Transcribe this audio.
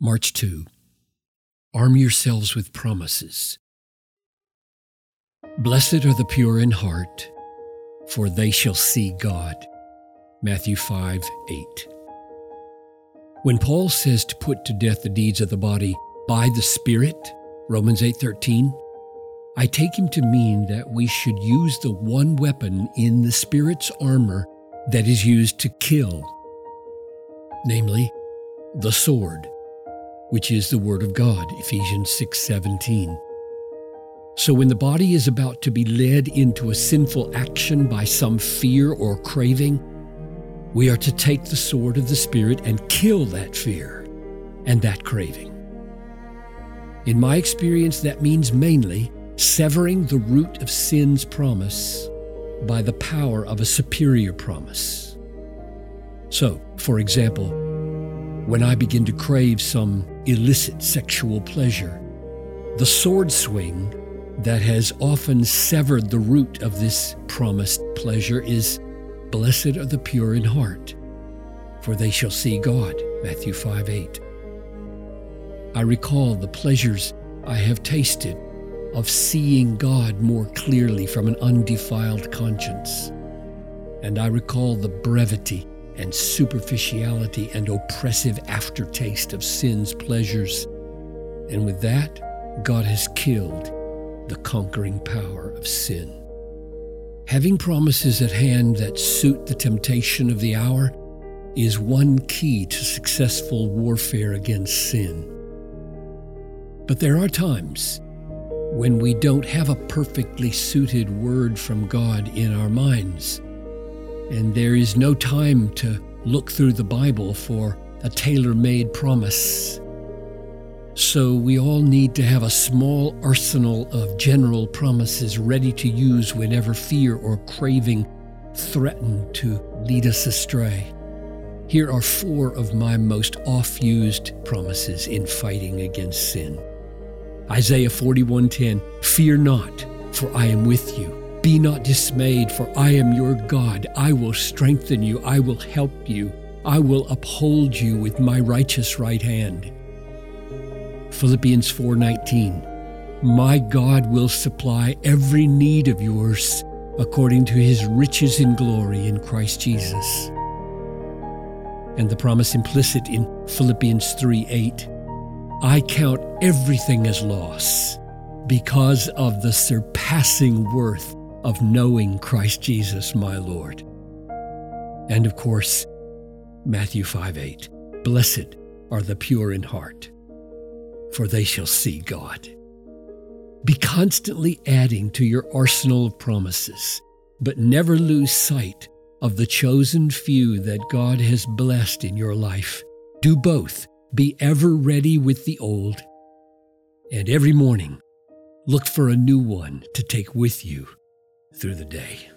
March 2. Arm yourselves with promises. Blessed are the pure in heart, for they shall see God. Matthew 5:8. When Paul says to put to death the deeds of the body by the Spirit, Romans 8:13, I take him to mean that we should use the one weapon in the Spirit's armor that is used to kill, namely, the sword, which is the Word of God, Ephesians 6:17. So when the body is about to be led into a sinful action by some fear or craving, we are to take the sword of the Spirit and kill that fear and that craving. In my experience, that means mainly severing the root of sin's promise by the power of a superior promise. So, for example, when I begin to crave some illicit sexual pleasure, the sword swing that has often severed the root of this promised pleasure is, "Blessed are the pure in heart, for they shall see God," Matthew 5:8. I recall the pleasures I have tasted of seeing God more clearly from an undefiled conscience, and I recall the brevity and superficiality and oppressive aftertaste of sin's pleasures, and with that, God has killed the conquering power of sin. Having promises at hand that suit the temptation of the hour is one key to successful warfare against sin. But there are times when we don't have a perfectly suited word from God in our minds, and there is no time to look through the Bible for a tailor-made promise. So we all need to have a small arsenal of general promises ready to use whenever fear or craving threaten to lead us astray. Here are 4 of my most oft-used promises in fighting against sin. Isaiah 41:10, "Fear not, for I am with you. Be not dismayed, for I am your God. I will strengthen you. I will help you. I will uphold you with my righteous right hand." Philippians 4:19, "My God will supply every need of yours according to his riches in glory in Christ Jesus." And the promise implicit in Philippians 3:8, "I count everything as loss because of the surpassing worth of knowing Christ Jesus my Lord." And of course, Matthew 5:8, "Blessed are the pure in heart, for they shall see God." Be constantly adding to your arsenal of promises, but never lose sight of the chosen few that God has blessed in your life. Do both. Be ever ready with the old, and every morning, look for a new one to take with you through the day.